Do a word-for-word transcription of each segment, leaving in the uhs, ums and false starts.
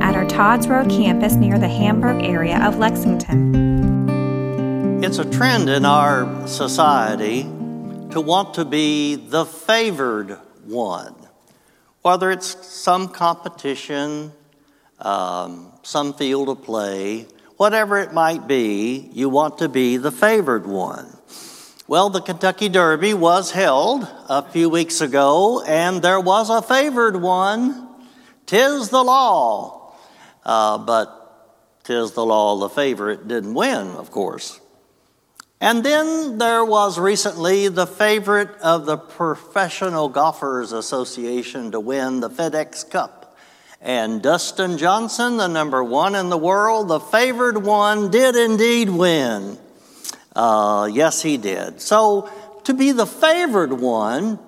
at our Todd's Road campus near the Hamburg area of Lexington. It's a trend in our society to want to be the favored one, whether it's some competition, um, some field of play, whatever it might be, you want to be the favored one. Well, the Kentucky Derby was held a few weeks ago, and there was a favored one. Tis the law. Uh, but tis the law, the favorite didn't win, of course. And then there was recently the favorite of the Professional Golfers Association to win the FedEx Cup. And Dustin Johnson, the number one in the world, the favored one, did indeed win. Uh, yes, he did. So to be the favored one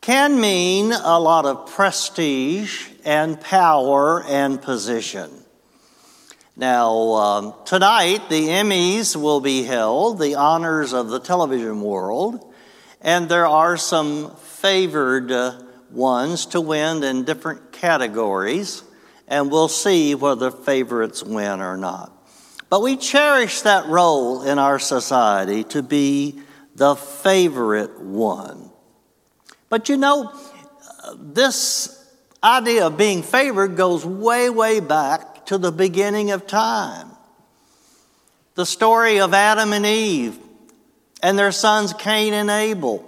can mean a lot of prestige and power and position. Now, um, tonight the Emmys will be held, the honors of the television world, and there are some favored uh, ones to win in different categories, and we'll see whether favorites win or not. But we cherish that role in our society to be the favorite one. But you know, this idea of being favored goes way, way back to the beginning of time. The story of Adam and Eve and their sons Cain and Abel.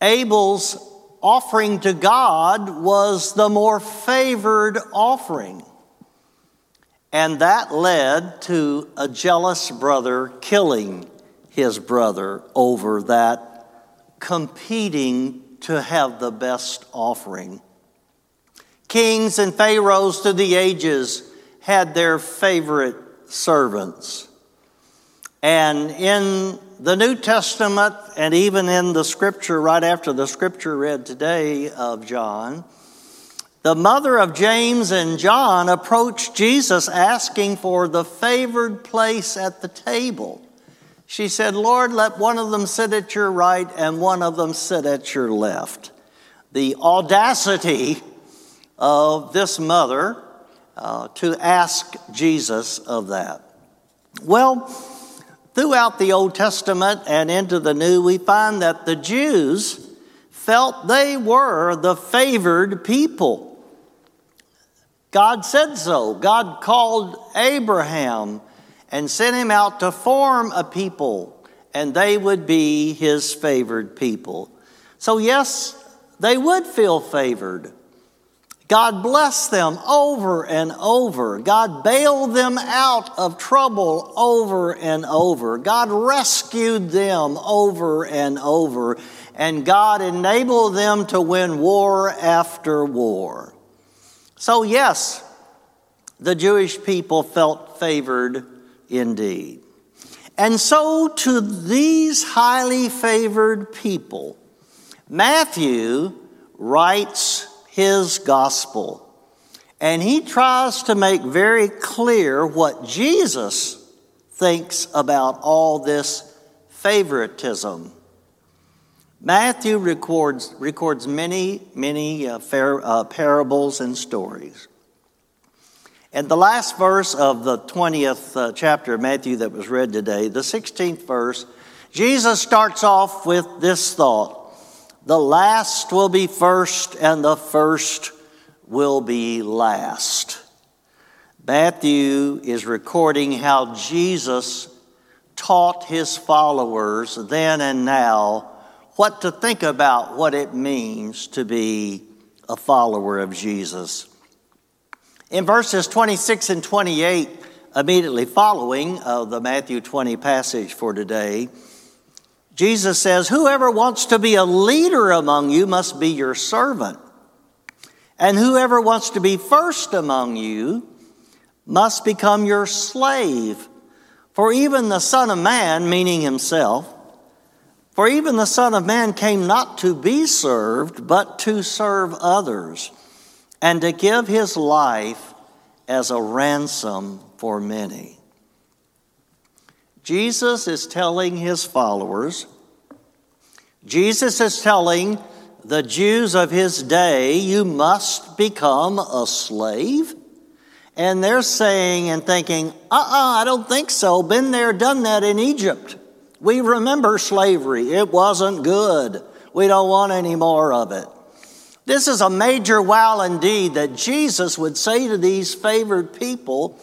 Abel's offering to God was the more favored offering. And that led to a jealous brother killing his brother over that competing to have the best offering. Kings and pharaohs through the ages had their favorite servants. And in the New Testament, and even in the scripture, right after the scripture read today of John, the mother of James and John approached Jesus asking for the favored place at the table. She said, "Lord, let one of them sit at your right and one of them sit at your left." The audacity of this mother uh, to ask Jesus of that. Well, throughout the Old Testament and into the New, we find that the Jews felt they were the favored people. God said so. God called Abraham and sent him out to form a people, and they would be his favored people. So yes, they would feel favored. God blessed them over and over. God bailed them out of trouble over and over. God rescued them over and over. And God enabled them to win war after war. So yes, the Jewish people felt favored indeed. And so to these highly favored people, Matthew writes his gospel. And he tries to make very clear what Jesus thinks about all this favoritism. Matthew records, records many, many uh, far, uh, parables and stories. And the last verse of the twentieth uh, chapter of Matthew that was read today, the sixteenth verse, Jesus starts off with this thought: the last will be first, and the first will be last. Matthew is recording how Jesus taught his followers then and now what to think about what it means to be a follower of Jesus. In verses twenty-six and twenty-eight, immediately following uh, the Matthew twenty passage for today, Jesus says, "Whoever wants to be a leader among you must be your servant. And whoever wants to be first among you must become your slave. For even the Son of Man," meaning himself, "for even the Son of Man came not to be served, but to serve others, and to give his life as a ransom for many." Jesus is telling his followers, Jesus is telling the Jews of his day, you must become a slave. And they're saying and thinking, uh-uh, I don't think so. Been there, done that in Egypt. We remember slavery. It wasn't good. We don't want any more of it. This is a major wow indeed that Jesus would say to these favored people,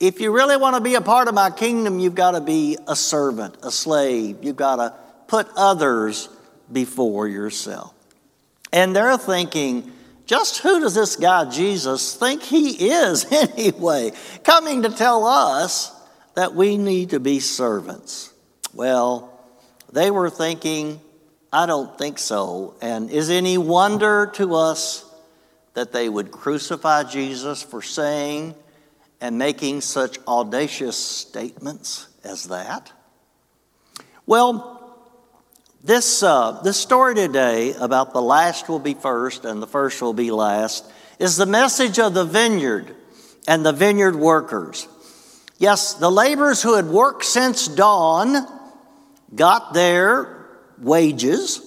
if you really want to be a part of my kingdom, you've got to be a servant, a slave. You've got to put others before yourself. And they're thinking, just who does this guy Jesus think he is anyway, coming to tell us that we need to be servants? Well, they were thinking, I don't think so. And is any wonder to us that they would crucify Jesus for saying and making such audacious statements as that? Well, This uh, this story today about the last will be first and the first will be last is the message of the vineyard and the vineyard workers. Yes, the laborers who had worked since dawn got their wages,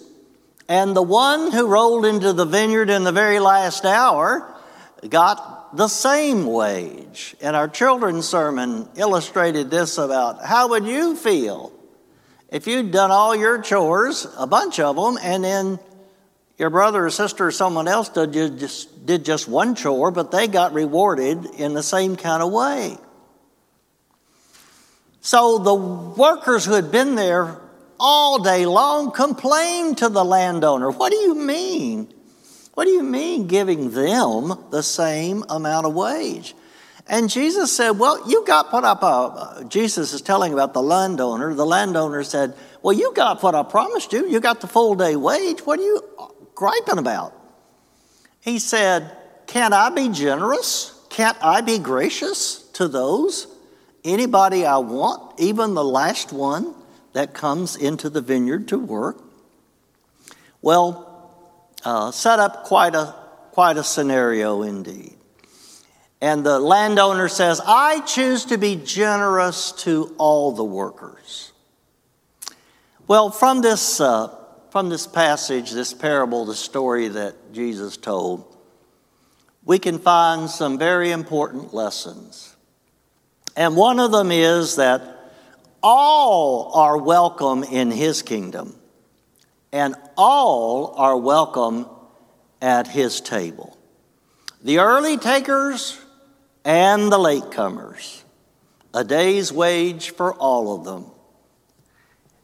and the one who rolled into the vineyard in the very last hour got the same wage. And our children's sermon illustrated this about how would you feel if you'd done all your chores, a bunch of them, and then your brother or sister or someone else did just, did just one chore, but they got rewarded in the same kind of way. So the workers who had been there all day long complained to the landowner. What do you mean? What do you mean giving them the same amount of wage? And Jesus said, well, you got put up, a, Jesus is telling about the landowner. The landowner said, well, you got what I promised you. You got the full day wage. What are you griping about? He said, can't I be generous? Can't I be gracious to those? Anybody I want, even the last one that comes into the vineyard to work? Well, uh, set up quite a, quite a scenario indeed. And the landowner says, I choose to be generous to all the workers. Well, from this, uh, from this passage, this parable, the story that Jesus told, we can find some very important lessons. And one of them is that all are welcome in his kingdom, and all are welcome at his table. The early takers and the latecomers, a day's wage for all of them.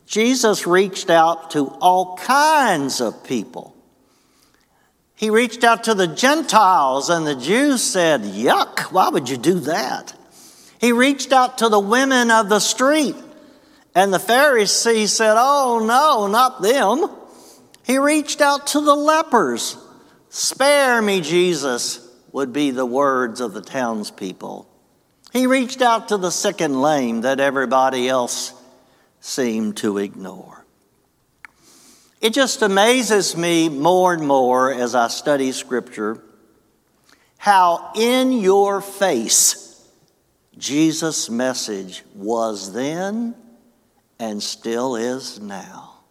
Jesus reached out to all kinds of people. He reached out to the Gentiles, and the Jews said, yuck, why would you do that? He reached out to the women of the street, and the Pharisees said, oh no, not them. He reached out to the lepers. Spare me, Jesus, would be the words of the townspeople. He reached out to the sick and lame that everybody else seemed to ignore. It just amazes me more and more as I study Scripture how in your face Jesus' message was then and still is now.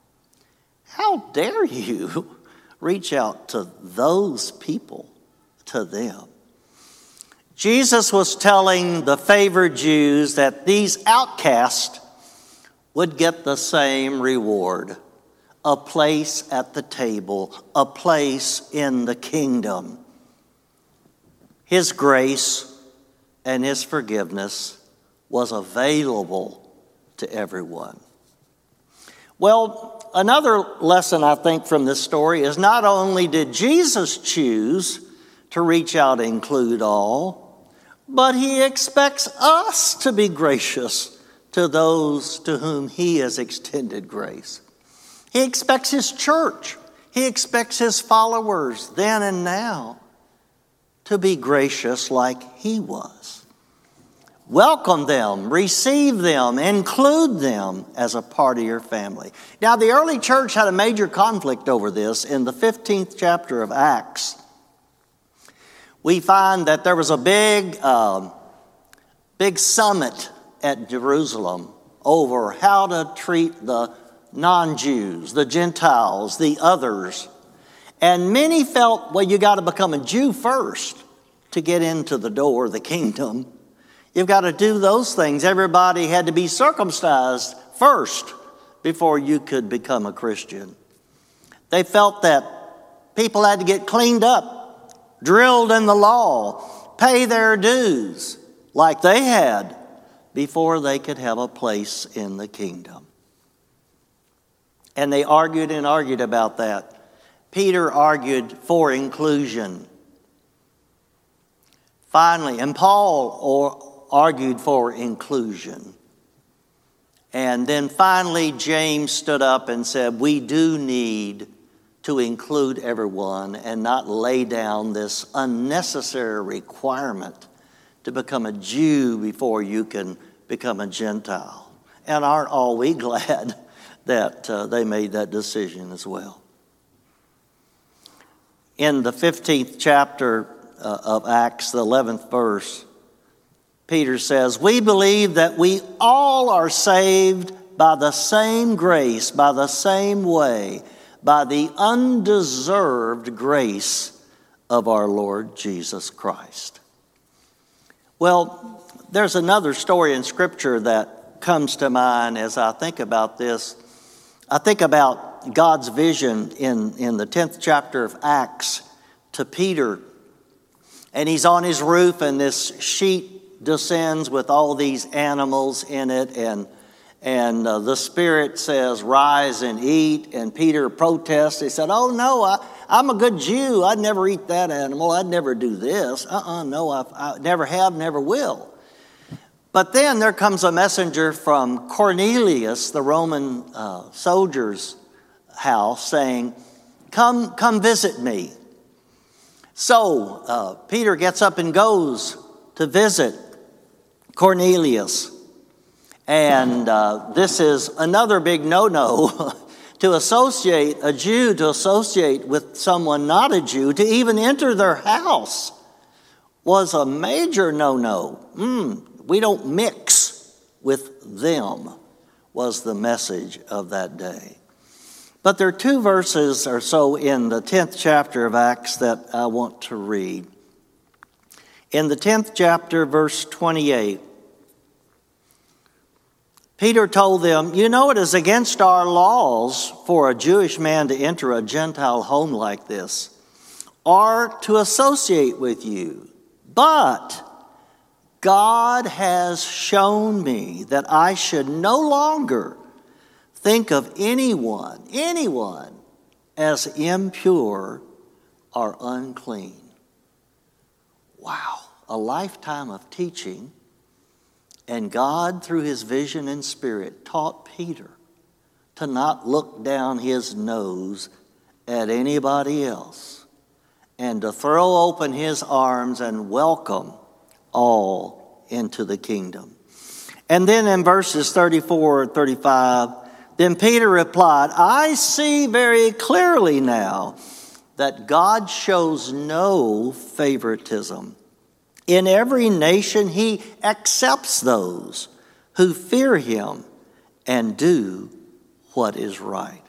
How dare you reach out to those people, to them. Jesus was telling the favored Jews that these outcasts would get the same reward, a place at the table, a place in the kingdom. His grace and his forgiveness was available to everyone. Well, another lesson I think from this story is not only did Jesus choose to reach out and include all, but he expects us to be gracious to those to whom he has extended grace. He expects his church, he expects his followers then and now to be gracious like he was. Welcome them, receive them, include them as a part of your family. Now, the early church had a major conflict over this. In the fifteenth chapter of Acts, we find that there was a big, uh, big summit at Jerusalem over how to treat the non-Jews, the Gentiles, the others. And many felt, well, you got to become a Jew first to get into the door of the kingdom. You've got to do those things. Everybody had to be circumcised first before you could become a Christian. They felt that people had to get cleaned up, drilled in the law, pay their dues like they had before they could have a place in the kingdom. And they argued and argued about that. Peter argued for inclusion. Finally, and Paul or argued for inclusion. And then finally, James stood up and said, we do need to include everyone and not lay down this unnecessary requirement to become a Jew before you can become a Gentile. And aren't all we glad that uh, they made that decision as well? In the fifteenth chapter uh, of Acts, the eleventh verse, Peter says, we believe that we all are saved by the same grace, by the same way, by the undeserved grace of our Lord Jesus Christ. Well, there's another story in Scripture that comes to mind as I think about this. I think about God's vision in, in the tenth chapter of Acts to Peter. And he's on his roof and this sheet descends with all these animals in it, and and uh, the Spirit says, rise and eat. And Peter protests. He said, oh no, I, I'm a good Jew. I'd never eat that animal. I'd never do this. Uh-uh, no, I, I never have, never will. But then there comes a messenger from Cornelius, the Roman uh, soldier's house, saying, come, come visit me. So uh, Peter gets up and goes to visit Cornelius. And uh, this is another big no-no, to associate a Jew, to associate with someone not a Jew, to even enter their house was a major no-no. Mm, we don't mix with them was the message of that day. But there are two verses or so in the tenth chapter of Acts that I want to read. In the tenth chapter, verse twenty-eight, Peter told them, you know it is against our laws for a Jewish man to enter a Gentile home like this, or to associate with you. But God has shown me that I should no longer think of anyone, anyone, as impure or unclean. Wow, a lifetime of teaching, and God, through his vision and Spirit, taught Peter to not look down his nose at anybody else and to throw open his arms and welcome all into the kingdom. And then in verses thirty-four and thirty-five, then Peter replied, I see very clearly now that God shows no favoritism. In every nation, he accepts those who fear him and do what is right.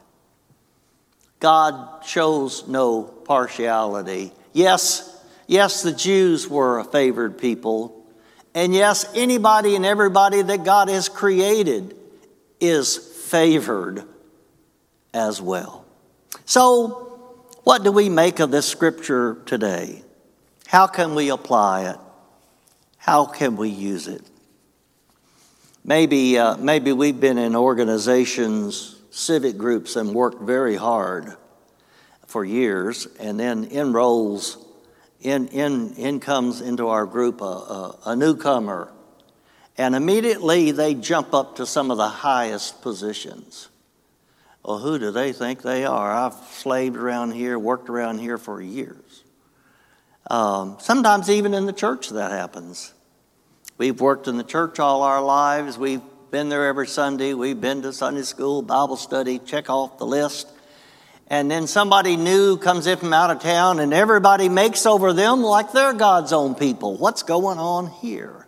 God shows no partiality. Yes, yes, the Jews were a favored people. And yes, anybody and everybody that God has created is favored as well. So, what do we make of this scripture today? How can we apply it? How can we use it? Maybe, uh, maybe we've been in organizations, civic groups, and worked very hard for years, and then enrolls, in, in, in comes into our group a, a, a newcomer, and immediately they jump up to some of the highest positions. Well, who do they think they are? I've slaved around here, worked around here for years. Um, sometimes even in the church that happens. We've worked in the church all our lives. We've been there every Sunday. We've been to Sunday school, Bible study, check off the list. And then somebody new comes in from out of town and everybody makes over them like they're God's own people. What's going on here?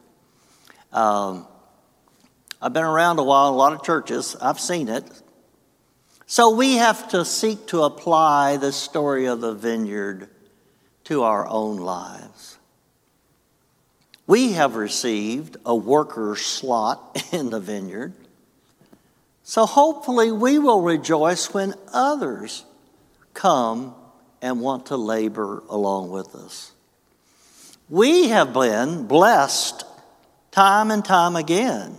Um, I've been around a while, a lot of churches. I've seen it. So we have to seek to apply the story of the vineyard to our own lives. We have received a worker slot in the vineyard. So hopefully we will rejoice when others come and want to labor along with us. We have been blessed time and time again.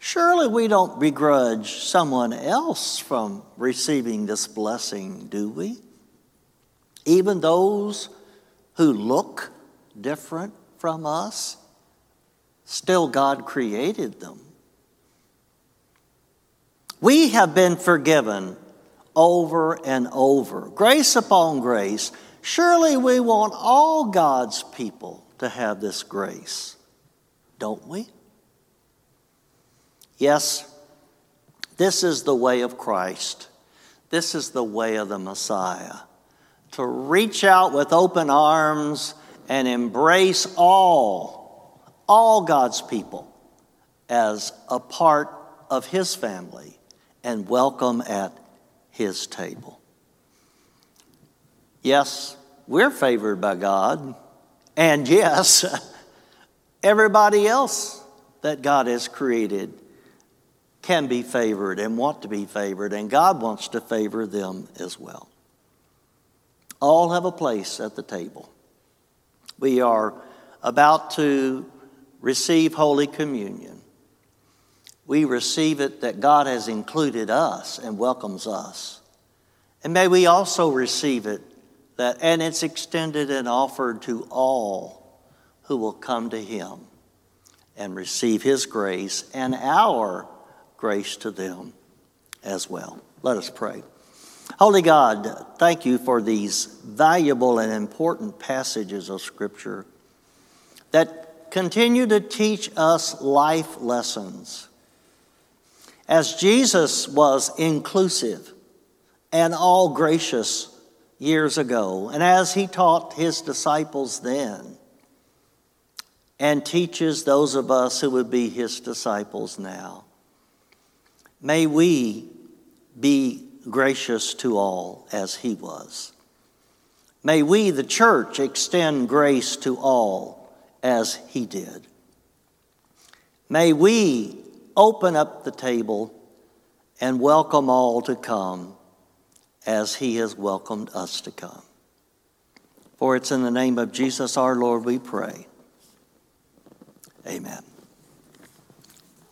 Surely we don't begrudge someone else from receiving this blessing, do we? Even those who look different from us, still God created them. We have been forgiven over and over, grace upon grace. Surely we want all God's people to have this grace, don't we? Yes, this is the way of Christ. This is the way of the Messiah, to reach out with open arms and embrace all, all God's people as a part of his family and welcome at his table. Yes, we're favored by God, and yes, everybody else that God has created can be favored and want to be favored, and God wants to favor them as well. All have a place at the table. We are about to receive Holy Communion. We receive it that God has included us and welcomes us. And may we also receive it that, and it's extended and offered to all who will come to him and receive his grace and our grace to them as well. Let us pray. Holy God, thank you for these valuable and important passages of Scripture that continue to teach us life lessons. As Jesus was inclusive and all gracious years ago, and as he taught his disciples then, and teaches those of us who would be his disciples now, may we be gracious to all as he was. May we, the church, extend grace to all as he did. May we open up the table and welcome all to come as he has welcomed us to come. For it's in the name of Jesus our Lord we pray. Amen.